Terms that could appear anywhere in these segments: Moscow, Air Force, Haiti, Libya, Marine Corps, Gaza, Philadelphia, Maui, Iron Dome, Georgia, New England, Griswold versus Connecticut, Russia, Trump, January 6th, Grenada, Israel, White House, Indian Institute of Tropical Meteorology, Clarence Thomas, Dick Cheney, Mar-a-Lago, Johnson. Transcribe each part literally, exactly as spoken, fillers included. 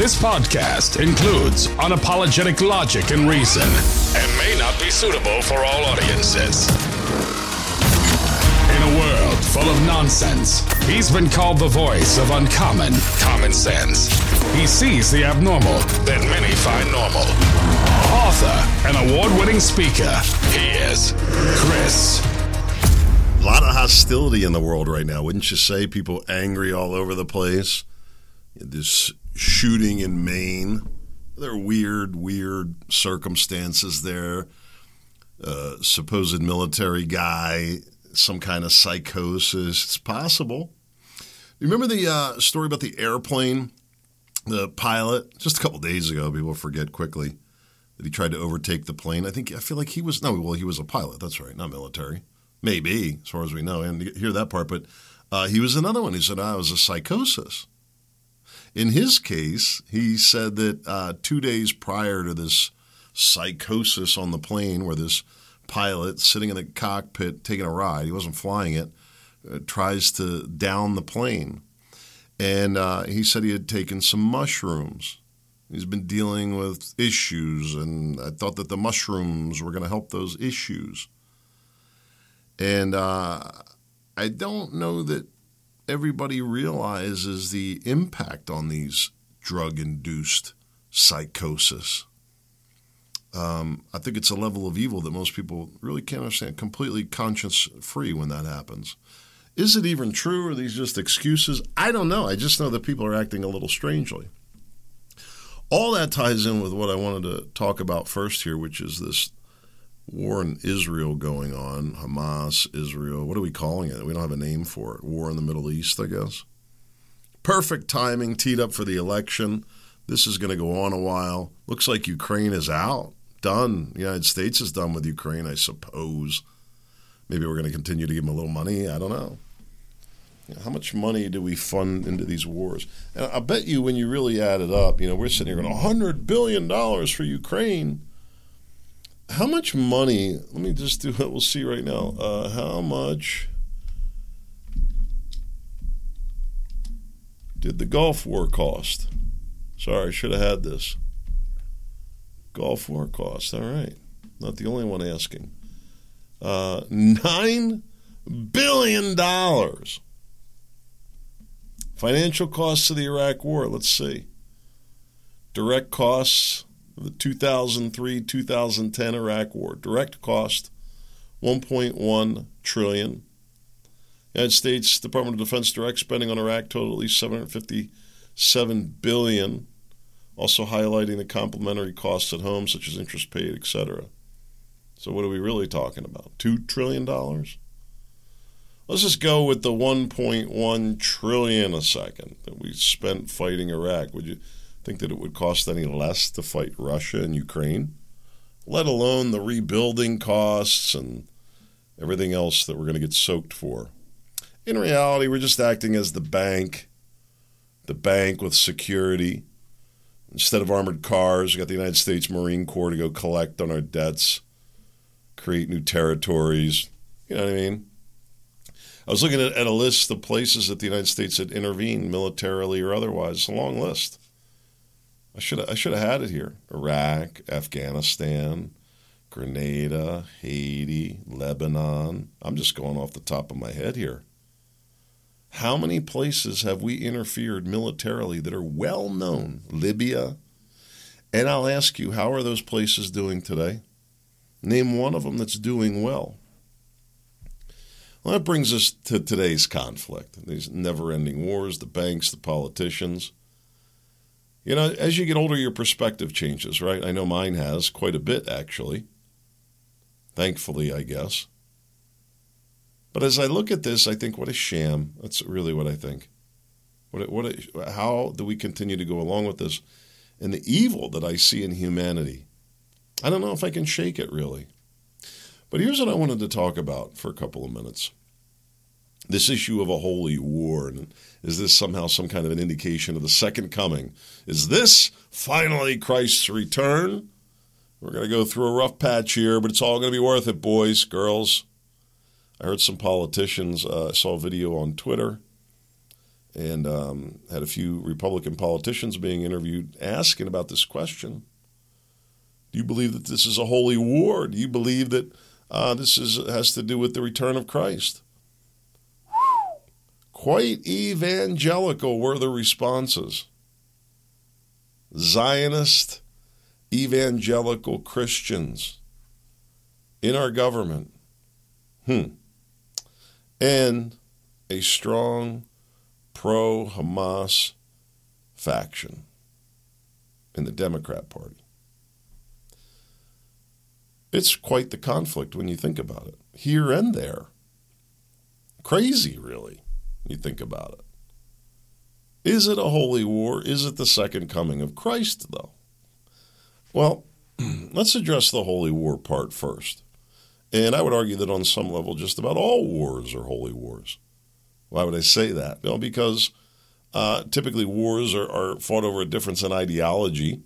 This podcast includes unapologetic logic and reason and may not be suitable for all audiences. In a world full of nonsense, he's been called the voice of uncommon common sense. He sees the abnormal that many find normal. Author and award-winning speaker, he is Chris. A lot of hostility in the world right now, wouldn't you say? People angry all over the place. This shooting in Maine. There are weird, weird circumstances there. Uh, supposed military guy, some kind of psychosis. It's possible. You remember the uh, story about the airplane, the pilot? Just a couple days ago, people forget quickly that he tried to overtake the plane. I think I feel like he was, no, well, he was a pilot. That's right, not military. Maybe, as far as we know, and hear that part. But uh, he was another one. He said, ah, it was a psychosis. In his case, he said that uh, two days prior to this psychosis on the plane where this pilot sitting in the cockpit taking a ride, he wasn't flying it, uh, tries to down the plane. And uh, he said he had taken some mushrooms. He's been dealing with issues, and I thought that the mushrooms were going to help those issues. And uh, I don't know that everybody realizes the impact on these drug-induced psychosis. Um, I think it's a level of evil that most people really can't understand, completely conscience-free when that happens. Is it even true? Are these just excuses? I don't know. I just know that people are acting a little strangely. All that ties in with what I wanted to talk about first here, which is this war in Israel going on, Hamas, Israel. What are we calling it? We don't have a name for it. War in the Middle East, I guess. Perfect timing, teed up for the election. This is going to go on a while. Looks like Ukraine is out. Done. The United States is done with Ukraine, I suppose. Maybe we're going to continue to give them a little money. I don't know. How much money do we fund into these wars? And I bet you when you really add it up, you know, we're sitting here going, one hundred billion dollars for Ukraine. How much money, let me just do what we'll see right now. Uh, how much did the Gulf War cost? Sorry, I should have had this. Gulf War cost, all right. Not the only one asking. Uh, nine billion dollars. Financial costs of the Iraq War, let's see. Direct costs. The two thousand three to two thousand ten Iraq War. Direct cost, one point one trillion dollars. United States Department of Defense direct spending on Iraq total at least seven hundred fifty-seven billion dollars, also highlighting the complementary costs at home, such as interest paid, et cetera. So what are we really talking about? two trillion dollars? Let's just go with the one point one trillion dollars a second that we spent fighting Iraq. Would you think that it would cost any less to fight Russia and Ukraine, let alone the rebuilding costs and everything else that we're going to get soaked for? In reality, we're just acting as the bank, the bank with security. Instead of armored cars, we've got the United States Marine Corps to go collect on our debts, create new territories. You know what I mean? I was looking at, at a list of places that the United States had intervened militarily or otherwise. It's a long list. I should have, I should have had it here. Iraq, Afghanistan, Grenada, Haiti, Lebanon. I'm just going off the top of my head here. How many places have we interfered militarily that are well known? Libya. And I'll ask you, how are those places doing today? Name one of them that's doing well. Well, that brings us to today's conflict. These never-ending wars, the banks, the politicians. You know, as you get older, your perspective changes, right? I know mine has quite a bit, actually. Thankfully, I guess. But as I look at this, I think, what a sham. That's really what I think. What? A, what? A, how do we continue to go along with this? And the evil that I see in humanity. I don't know if I can shake it, really. But here's what I wanted to talk about for a couple of minutes. This issue of a holy war, and is this somehow some kind of an indication of the second coming? Is this finally Christ's return? We're going to go through a rough patch here, but it's all going to be worth it, boys, girls. I heard some politicians, I uh, saw a video on Twitter, and um, had a few Republican politicians being interviewed asking about this question. Do you believe that this is a holy war? Do you believe that uh, this is has to do with the return of Christ? Quite evangelical were the responses. Zionist evangelical Christians in our government. Hmm. And a strong pro-Hamas faction in the Democrat Party. It's quite the conflict when you think about it, here and there. Crazy, really, when you think about it. Is it a holy war? Is it the second coming of Christ, though? Well, let's address the holy war part first. And I would argue that on some level, just about all wars are holy wars. Why would I say that? Well, because uh, typically wars are, are fought over a difference in ideology,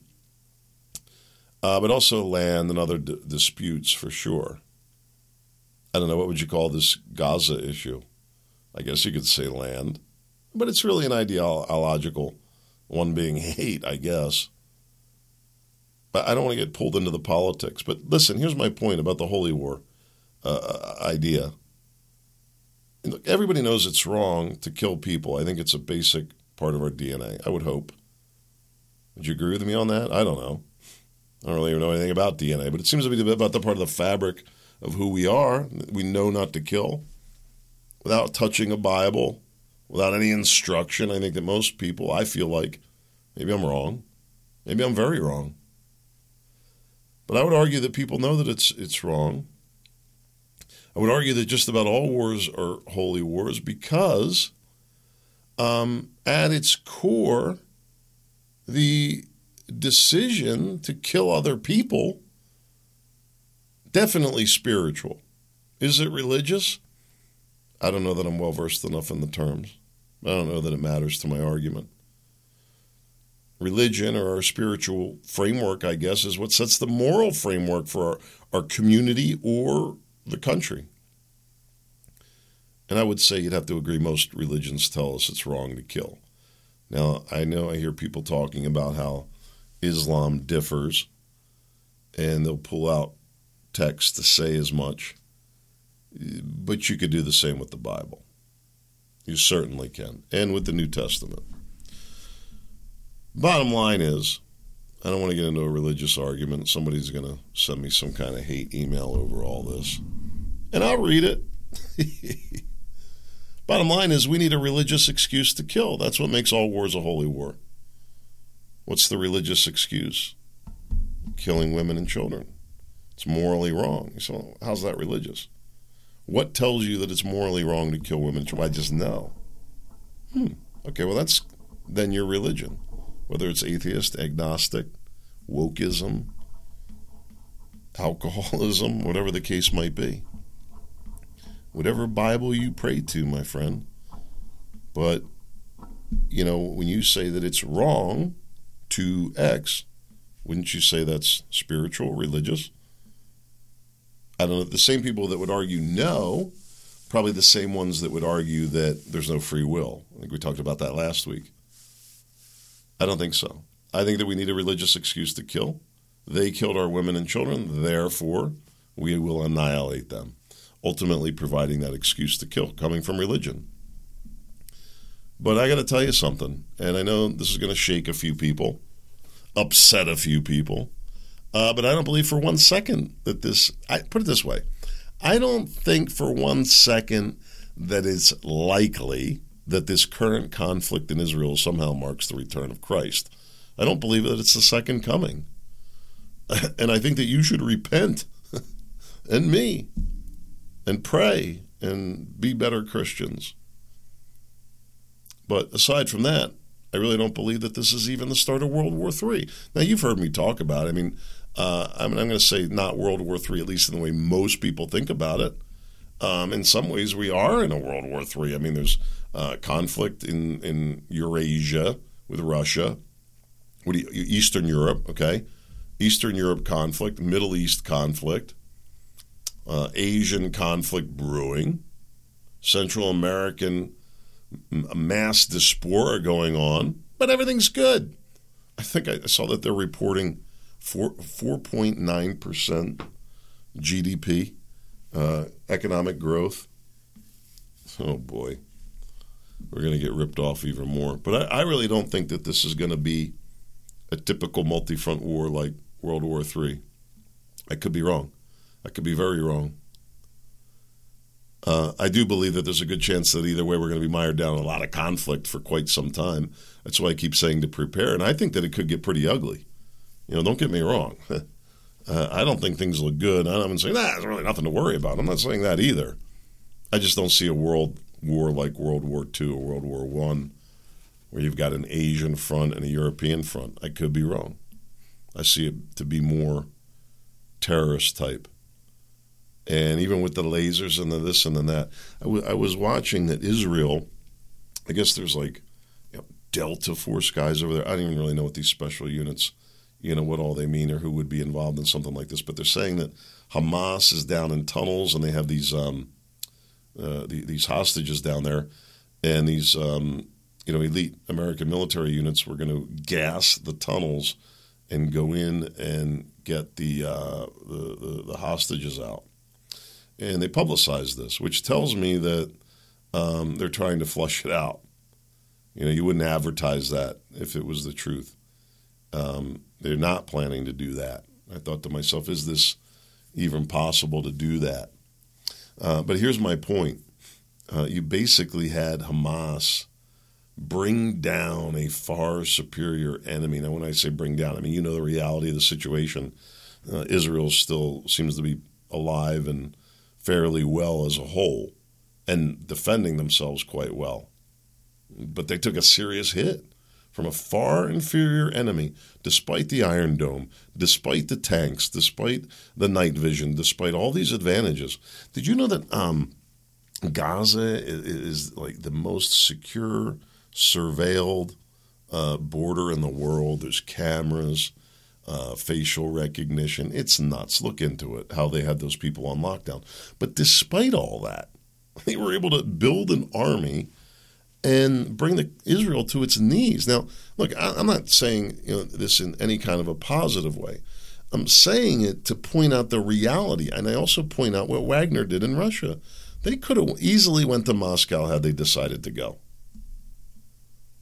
uh, but also land and other d- disputes for sure. I don't know, what would you call this Gaza issue? I guess you could say land. But it's really an ideological one, being hate, I guess. But I don't want to get pulled into the politics. But listen, here's my point about the holy war uh, idea. And look, everybody knows it's wrong to kill people. I think it's a basic part of our D N A, I would hope. Would you agree with me on that? I don't know. I don't really even know anything about D N A, but it seems to be about the part of the fabric of who we are. We know not to kill without touching a Bible. Without any instruction, I think that most people, I feel like, maybe I'm wrong, maybe I'm very wrong. But I would argue that people know that it's it's wrong. I would argue that just about all wars are holy wars because um, at its core, the decision to kill other people, definitely spiritual. Is it religious? I don't know that I'm well-versed enough in the terms. I don't know that it matters to my argument. Religion, or our spiritual framework, I guess, is what sets the moral framework for our, our community or the country. And I would say you'd have to agree most religions tell us it's wrong to kill. Now, I know I hear people talking about how Islam differs, and they'll pull out texts to say as much. But you could do the same with the Bible. You certainly can. And with the New Testament. Bottom line is, I don't want to get into a religious argument. Somebody's going to send me some kind of hate email over all this. And I'll read it. Bottom line is, we need a religious excuse to kill. That's what makes all wars a holy war. What's the religious excuse? Killing women and children. It's morally wrong. So how's that religious? What tells you that it's morally wrong to kill women? I just know. Hmm. Okay, well, that's then your religion, whether it's atheist, agnostic, wokeism, alcoholism, whatever the case might be. Whatever Bible you pray to, my friend. But, you know, when you say that it's wrong to X, wouldn't you say that's spiritual, religious? I don't know, the same people that would argue no, probably the same ones that would argue that there's no free will. I think we talked about that last week. I don't think so. I think that we need a religious excuse to kill. They killed our women and children, therefore we will annihilate them, ultimately providing that excuse to kill, coming from religion. But I got to tell you something, and I know this is going to shake a few people, upset a few people. Uh, but I don't believe for one second that this, I put it this way, I don't think for one second that it's likely that this current conflict in Israel somehow marks the return of Christ. I don't believe that it's the second coming. And I think that you should repent, and me, and pray, and be better Christians. But aside from that, I really don't believe that this is even the start of World War Three. Now, you've heard me talk about it. I mean, Uh, I mean, I'm going to say not World War Three, at least in the way most people think about it. Um, in some ways, we are in a World War Three. I mean, there's uh, conflict in, in Eurasia with Russia, what do you, Eastern Europe, okay? Eastern Europe conflict, Middle East conflict, uh, Asian conflict brewing, Central American mass diaspora going on, but everything's good. I think I saw that they're reporting four point nine percent G D P, uh, economic growth. Oh, boy. We're going to get ripped off even more. But I, I really don't think that this is going to be a typical multi-front war like World War Three. I could be wrong. I could be very wrong. Uh, I do believe that there's a good chance that either way we're going to be mired down in a lot of conflict for quite some time. That's why I keep saying to prepare. And I think that it could get pretty ugly. You know, don't get me wrong. uh, I don't think things look good. I'm not saying, nah, there's really nothing to worry about. I'm not saying that either. I just don't see a world war like World War Two or World War One where you've got an Asian front and a European front. I could be wrong. I see it to be more terrorist type. And even with the lasers and the this and the that, I, w- I was watching that Israel, I guess there's like you know, Delta Force guys over there. I don't even really know what these special units, you know, what all they mean or who would be involved in something like this. But they're saying that Hamas is down in tunnels and they have these um, uh, the, these hostages down there. And these, um, you know, elite American military units were going to gas the tunnels and go in and get the uh, the, the, the hostages out. And they publicized this, which tells me that um, they're trying to flush it out. You know, you wouldn't advertise that if it was the truth. Um, they're not planning to do that. I thought to myself, is this even possible to do that? Uh, but here's my point. Uh, you basically had Hamas bring down a far superior enemy. Now, when I say bring down, I mean, you know the reality of the situation. Uh, Israel still seems to be alive and fairly well as a whole and defending themselves quite well. But they took a serious hit from a far inferior enemy, despite the Iron Dome, despite the tanks, despite the night vision, despite all these advantages. Did you know that um, Gaza is, is like the most secure, surveilled uh, border in the world? There's cameras, Uh, facial recognition. It's nuts. Look into it, how they had those people on lockdown. But despite all that, they were able to build an army and bring the, Israel to its knees. Now, look, I, I'm not saying you know, this in any kind of a positive way. I'm saying it to point out the reality, and I also point out what Wagner did in Russia. They could have easily went to Moscow had they decided to go.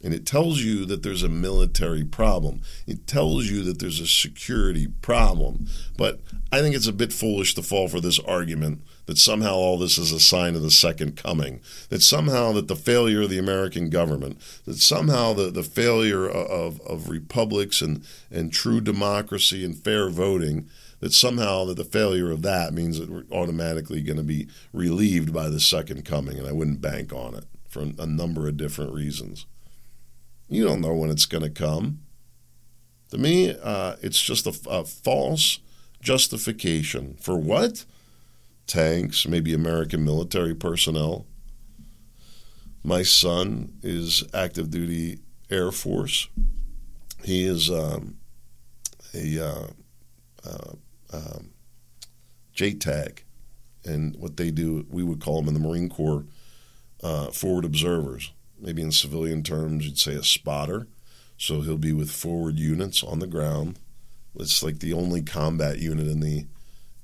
And it tells you that there's a military problem. It tells you that there's a security problem. But I think it's a bit foolish to fall for this argument that somehow all this is a sign of the second coming, that somehow that the failure of the American government, that somehow the, the failure of, of republics and, and true democracy and fair voting, that somehow that the failure of that means that we're automatically going to be relieved by the second coming. And I wouldn't bank on it for a number of different reasons. You don't know when it's going to come. To me, uh, it's just a, a false justification. For what? Tanks, maybe American military personnel. My son is active duty Air Force. He is um, a uh, uh, uh, J TAG. And what they do, we would call them in the Marine Corps uh, forward observers. Maybe in civilian terms, you'd say a spotter. So he'll be with forward units on the ground. It's like the only combat unit in the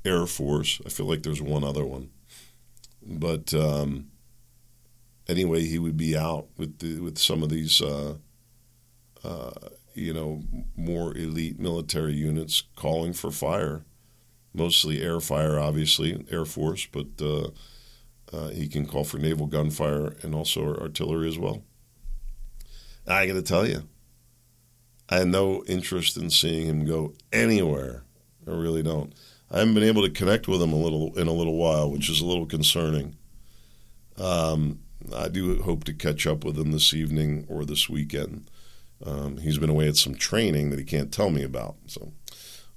Air Force. I feel like there's one other one. But um, anyway, he would be out with the, with some of these, uh, uh, you know, more elite military units calling for fire. Mostly air fire, obviously, Air Force, but... Uh, Uh, he can call for naval gunfire and also artillery as well. I got to tell you, I had no interest in seeing him go anywhere. I really don't. I haven't been able to connect with him a little in a little while, which is a little concerning. Um, I do hope to catch up with him this evening or this weekend. Um, he's been away at some training that he can't tell me about. So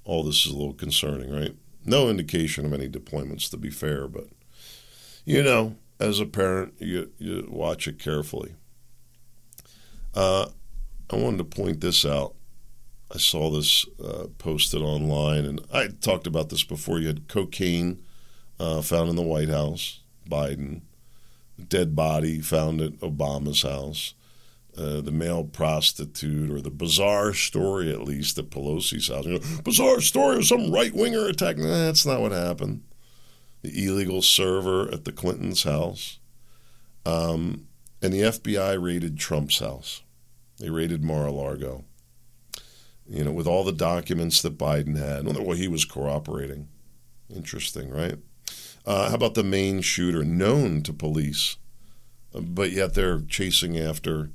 all this is a little concerning, right? No indication of any deployments, to be fair, but... You know, as a parent, you, you watch it carefully. Uh, I wanted to point this out. I saw this uh, posted online, and I talked about this before. You had cocaine uh, found in the White House, Biden. dead body found at Obama's house, uh, the male prostitute, or the bizarre story, at least, at Pelosi's house. You know, bizarre story of some right-winger attack. Nah, that's not what happened. The illegal server at the Clintons' house. Um, and the F B I raided Trump's house. They raided Mar-a-Lago, you know, with all the documents that Biden had. Well, he was cooperating. Interesting, right? Uh, how about the main shooter, known to police, but yet they're chasing after,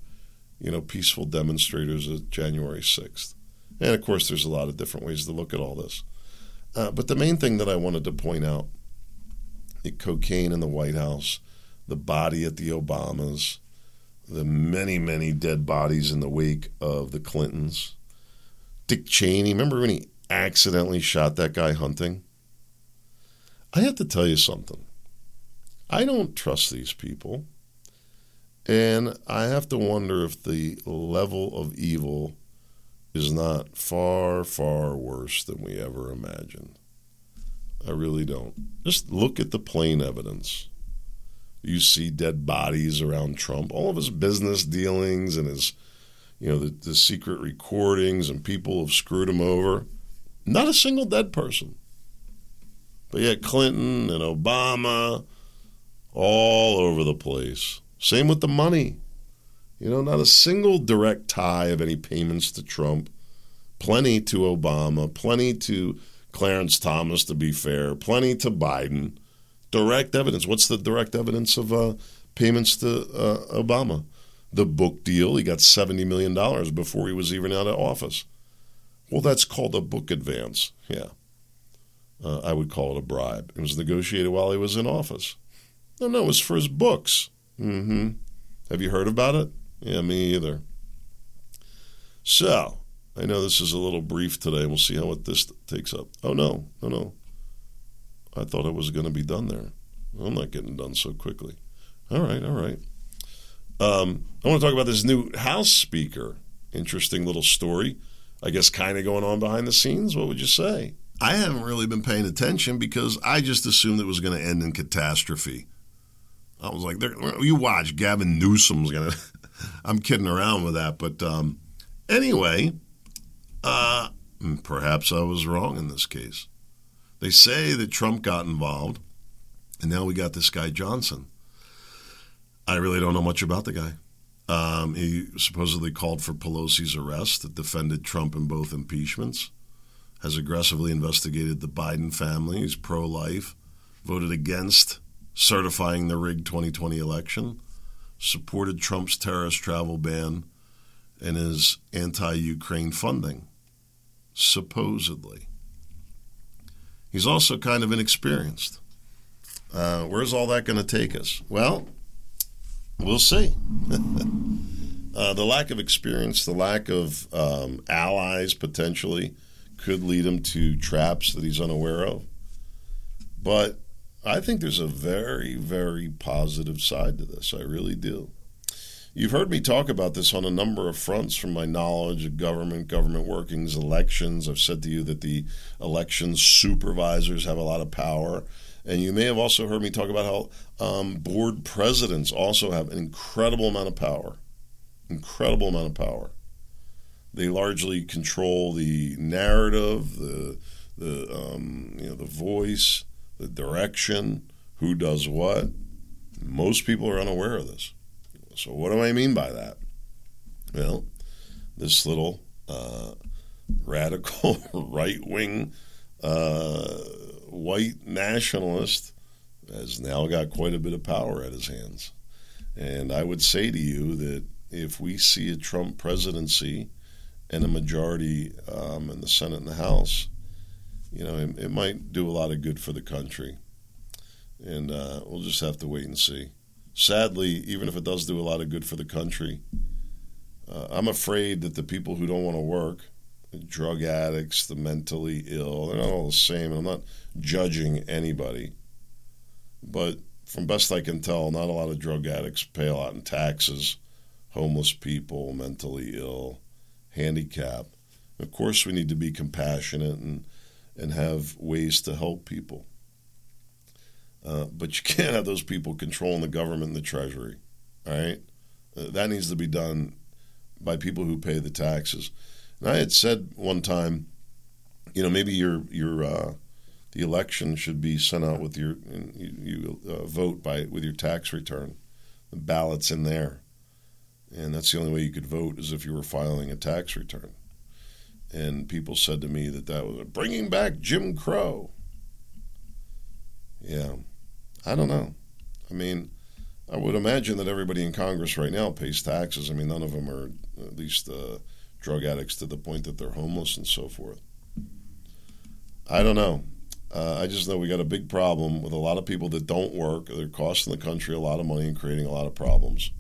you know, peaceful demonstrators of January sixth. And, of course, there's a lot of different ways to look at all this. Uh, but the main thing that I wanted to point out, the cocaine in the White House, the body at the Obamas, the many, many dead bodies in the wake of the Clintons. Dick Cheney, remember when he accidentally shot that guy hunting? I have to tell you something. I don't trust these people. And I have to wonder if the level of evil is not far, far worse than we ever imagined. I really don't. Just look at the plain evidence. You see dead bodies around Trump, all of his business dealings and his, you know, the, the secret recordings, and people have screwed him over. Not a single dead person. But yet Clinton and Obama, all over the place. Same with the money. You know, not a single direct tie of any payments to Trump. Plenty to Obama, plenty to Clarence Thomas, to be fair, plenty to Biden. Direct evidence. What's the direct evidence of uh, payments to uh, Obama? The book deal. He got seventy million dollars before he was even out of office. Well, that's called a book advance. Yeah. Uh, I would call it a bribe. It was negotiated while he was in office. No, no, it was for his books. Mm-hmm. Have you heard about it? Yeah, me either. So, I know this is a little brief today. We'll see how it this takes up. Oh, no, no, no. I thought it was going to be done there. I'm not getting done so quickly. All right, all right. Um, I want to talk about this new House Speaker. Interesting little story, I guess, kind of going on behind the scenes. What would you say? I haven't really been paying attention because I just assumed it was going to end in catastrophe. I was like, you watch, Gavin Newsom's going to... I'm kidding around with that. But um, anyway, uh, perhaps I was wrong in this case. They say that Trump got involved, and now we got this guy Johnson. I really don't know much about the guy. Um, he supposedly called for Pelosi's arrest, that defended Trump in both impeachments, has aggressively investigated the Biden family. He's pro-life, voted against certifying the rigged twenty twenty election, supported Trump's terrorist travel ban, and his anti-Ukraine funding, supposedly. He's also kind of inexperienced. Uh, where's all that going to take us? Well, we'll see. uh, the lack of experience, the lack of um, allies potentially, could lead him to traps that he's unaware of. But I think there's a very, very positive side to this. I really do. You've heard me talk about this on a number of fronts, from my knowledge of government, government workings, elections. I've said to you that the election supervisors have a lot of power. And you may have also heard me talk about how um, board presidents also have an incredible amount of power. Incredible amount of power. They largely control the narrative, the, the um, you know, the voice, the direction, who does what. Most people are unaware of this. So what do I mean by that? Well, this little uh, radical right-wing uh, white nationalist has now got quite a bit of power at his hands. And I would say to you that if we see a Trump presidency and a majority um, in the Senate and the House, you know, it, it might do a lot of good for the country. And uh, we'll just have to wait and see. Sadly, even if it does do a lot of good for the country, uh, I'm afraid that the people who don't want to work, the drug addicts, the mentally ill, they're not all the same. I'm not judging anybody. But from best I can tell, not a lot of drug addicts pay a lot in taxes, homeless people, mentally ill, handicapped. Of course, we need to be compassionate and, and have ways to help people. Uh, but you can't have those people controlling the government and the treasury, all right? Uh, that needs to be done by people who pay the taxes. And I had said one time, you know, maybe your your uh, the election should be sent out with your you, you uh, vote by with your tax return, the ballot's in there, and that's the only way you could vote is if you were filing a tax return. And people said to me that that was bringing back Jim Crow. Yeah, I don't know. I mean, I would imagine that everybody in Congress right now pays taxes. I mean, none of them are at least uh, drug addicts to the point that they're homeless and so forth. I don't know. Uh, I just know we got a big problem with a lot of people that don't work. They're costing the country a lot of money and creating a lot of problems.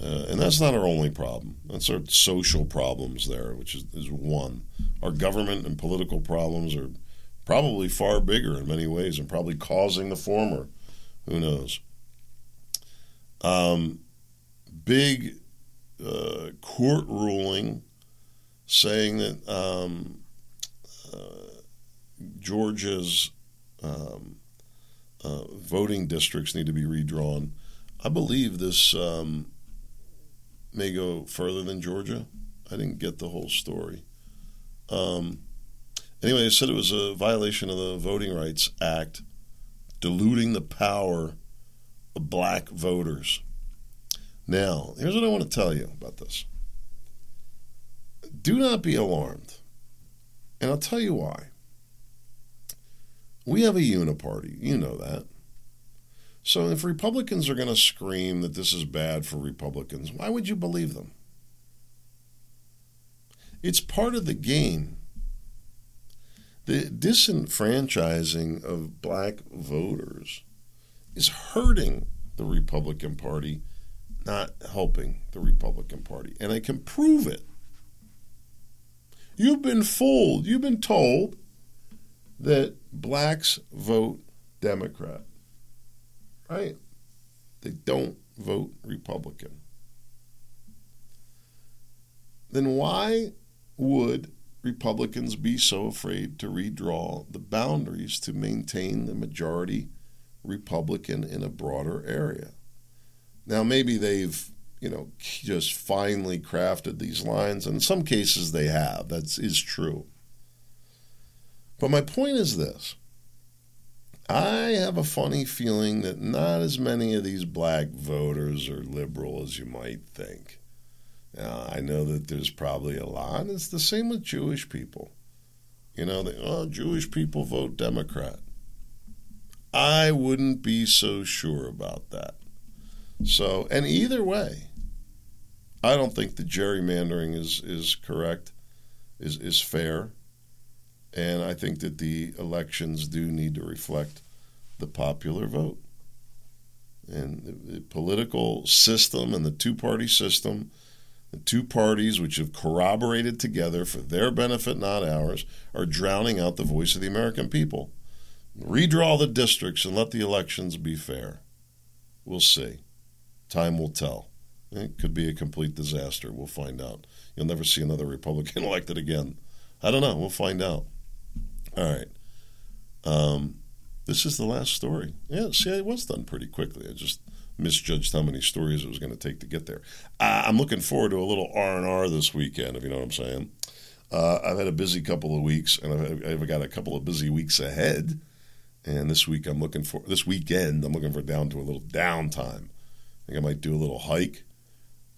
Uh, and that's not our only problem. That's our social problems there, which is, is one. Our government and political problems are probably far bigger in many ways and probably causing the former. Who knows? Um, big uh, court ruling saying that um, uh, Georgia's um, uh, voting districts need to be redrawn. I believe this um, may go further than Georgia. I didn't get the whole story. Um, anyway, they said it was a violation of the Voting Rights Act, diluting the power of black voters. Now, here's what I want to tell you about this. Do not be alarmed. And I'll tell you why. We have a uniparty. You know that. So if Republicans are going to scream that this is bad for Republicans, why would you believe them? It's part of the game. The disenfranchising of black voters is hurting the Republican Party, not helping the Republican Party. And I can prove it. You've been fooled. You've been told that blacks vote Democrat. Right? They don't vote Republican. Then why would Republicans be so afraid to redraw the boundaries to maintain the majority Republican in a broader area? Now, maybe they've, you know, just finely crafted these lines. In some cases, they have. That is true. But my point is this. I have a funny feeling that not as many of these black voters are liberal as you might think. Now, I know that there's probably a lot, and it's the same with Jewish people. You know, they, oh, Jewish people vote Democrat. I wouldn't be so sure about that. So, and either way, I don't think the gerrymandering is, is correct, is, is fair. And I think that the elections do need to reflect the popular vote. And the, the political system and the two-party system, the two parties which have corroborated together for their benefit, not ours, are drowning out the voice of the American people. Redraw the districts and let the elections be fair. We'll see. Time will tell. It could be a complete disaster. We'll find out. You'll never see another Republican elected again. I don't know. We'll find out. All right. Um, this is the last story. Yeah, see, it was done pretty quickly. I just misjudged how many stories it was going to take to get there. Uh, I'm looking forward to a little R and R this weekend, if you know what I'm saying. Uh, I've had a busy couple of weeks, and I've, I've got a couple of busy weeks ahead. And this week, I'm looking for this weekend. I'm looking for down to a little downtime. I think I might do a little hike.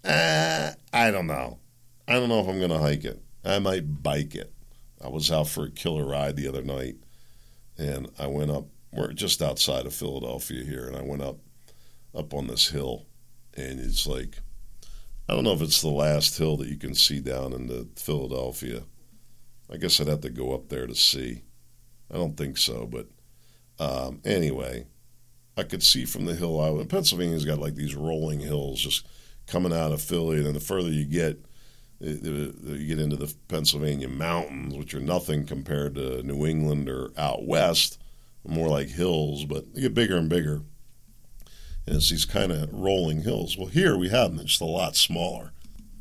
Uh, I don't know. I don't know if I'm going to hike it. I might bike it. I was out for a killer ride the other night, and I went up, we're just outside of Philadelphia here, and I went up, up on this hill, and it's like, I don't know if it's the last hill that you can see down into Philadelphia. I guess I'd have to go up there to see. I don't think so, but um, anyway, I could see from the hill I was, Pennsylvania's got like these rolling hills just coming out of Philly, and then the further you get, you get into the Pennsylvania mountains, which are nothing compared to New England or out west, more like hills, but they get bigger and bigger. And it's these kind of rolling hills. Well, here we have them, just a lot smaller.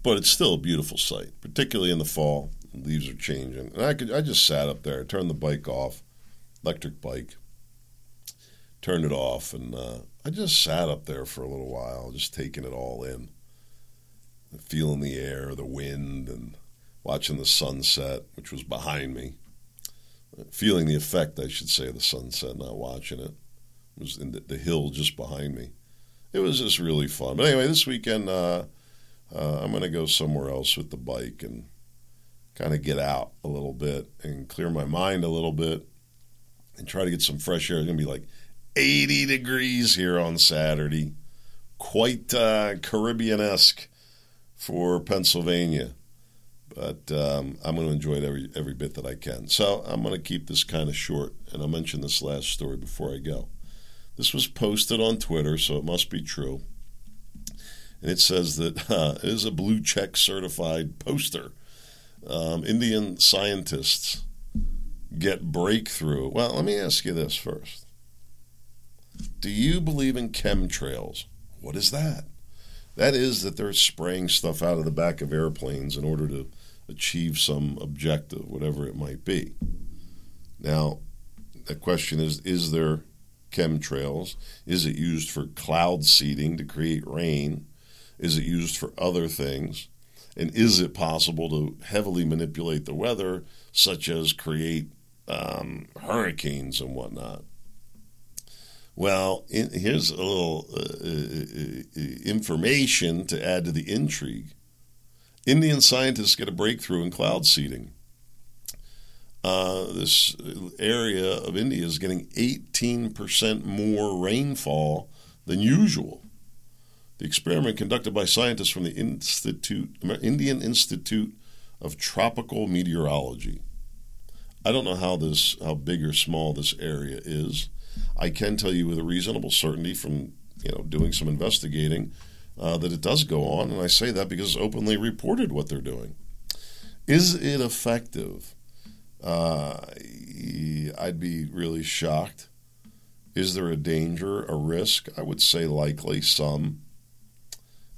But it's still a beautiful sight, particularly in the fall. The leaves are changing. And I could, I just sat up there, turned the bike off, electric bike, turned it off, and uh, I just sat up there for a little while, just taking it all in, and feeling the air, the wind, and watching the sunset, which was behind me. Feeling the effect, I should say, of the sunset, not watching it. It was in the, the hill just behind me. It was just really fun. But anyway, this weekend, uh, uh, I'm going to go somewhere else with the bike and kind of get out a little bit and clear my mind a little bit and try to get some fresh air. It's going to be like eighty degrees here on Saturday. Quite uh, Caribbean-esque for Pennsylvania. But um, I'm going to enjoy it every, every bit that I can. So I'm going to keep this kind of short, and I'll mention this last story before I go. This was posted on Twitter, so it must be true. And it says that uh, it is a blue check certified poster. Um, Indian scientists get breakthrough. Well, let me ask you this first. Do you believe in chemtrails? What is that? That is that they're spraying stuff out of the back of airplanes in order to achieve some objective, whatever it might be. Now, the question is, is there chemtrails? Is it used for cloud seeding to create rain? Is it used for other things? And is it possible to heavily manipulate the weather, such as create um, hurricanes and whatnot? Well, in, here's a little uh, information to add to the intrigue. Indian scientists get a breakthrough in cloud seeding. Uh, this area of India is getting eighteen percent more rainfall than usual. The experiment conducted by scientists from the Institute, Indian Institute of Tropical Meteorology. I don't know how this, how big or small this area is. I can tell you with a reasonable certainty from, you know, doing some investigating uh, that it does go on, and I say that because it's openly reported what they're doing. Is it effective? Uh, I'd be really shocked. Is there a danger, a risk? I would say likely some.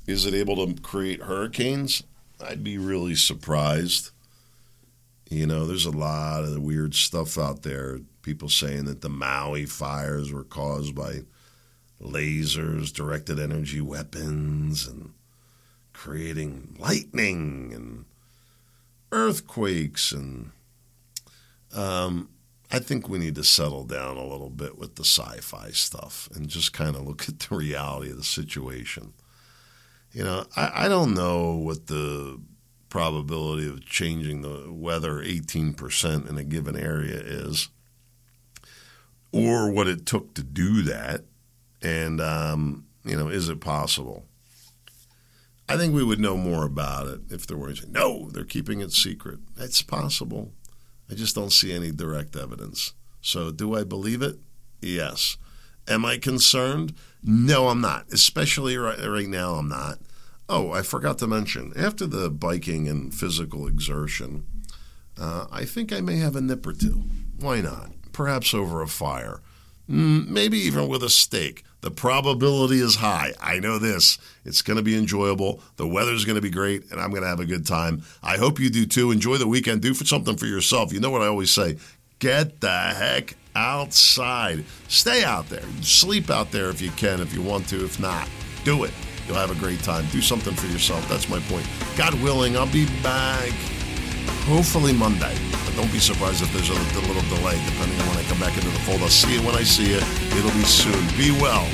Is it able to create hurricanes? I'd be really surprised. You know, there's a lot of weird stuff out there. People saying that the Maui fires were caused by lasers, directed energy weapons, and creating lightning and earthquakes. And um, I think we need to settle down a little bit with the sci-fi stuff and just kind of look at the reality of the situation. You know, I, I don't know what the probability of changing the weather eighteen percent in a given area is, or what it took to do that, and, um, you know, is it possible? I think we would know more about it if there were, no, they're keeping it secret. It's possible. I just don't see any direct evidence. So do I believe it? Yes. Am I concerned? No, I'm not. Especially right, right now, I'm not. Oh, I forgot to mention, after the biking and physical exertion, uh, I think I may have a nip or two. Why not? Perhaps over a fire, maybe even with a steak. The probability is high. I know this. It's going to be enjoyable. The weather's going to be great, and I'm going to have a good time. I hope you do, too. Enjoy the weekend. Do for something for yourself. You know what I always say. Get the heck outside. Stay out there. Sleep out there if you can, if you want to. If not, do it. You'll have a great time. Do something for yourself. That's my point. God willing, I'll be back. Hopefully Monday, but don't be surprised if there's a little delay depending on when I come back into the fold. I'll see you when I see you. It'll be soon. Be well.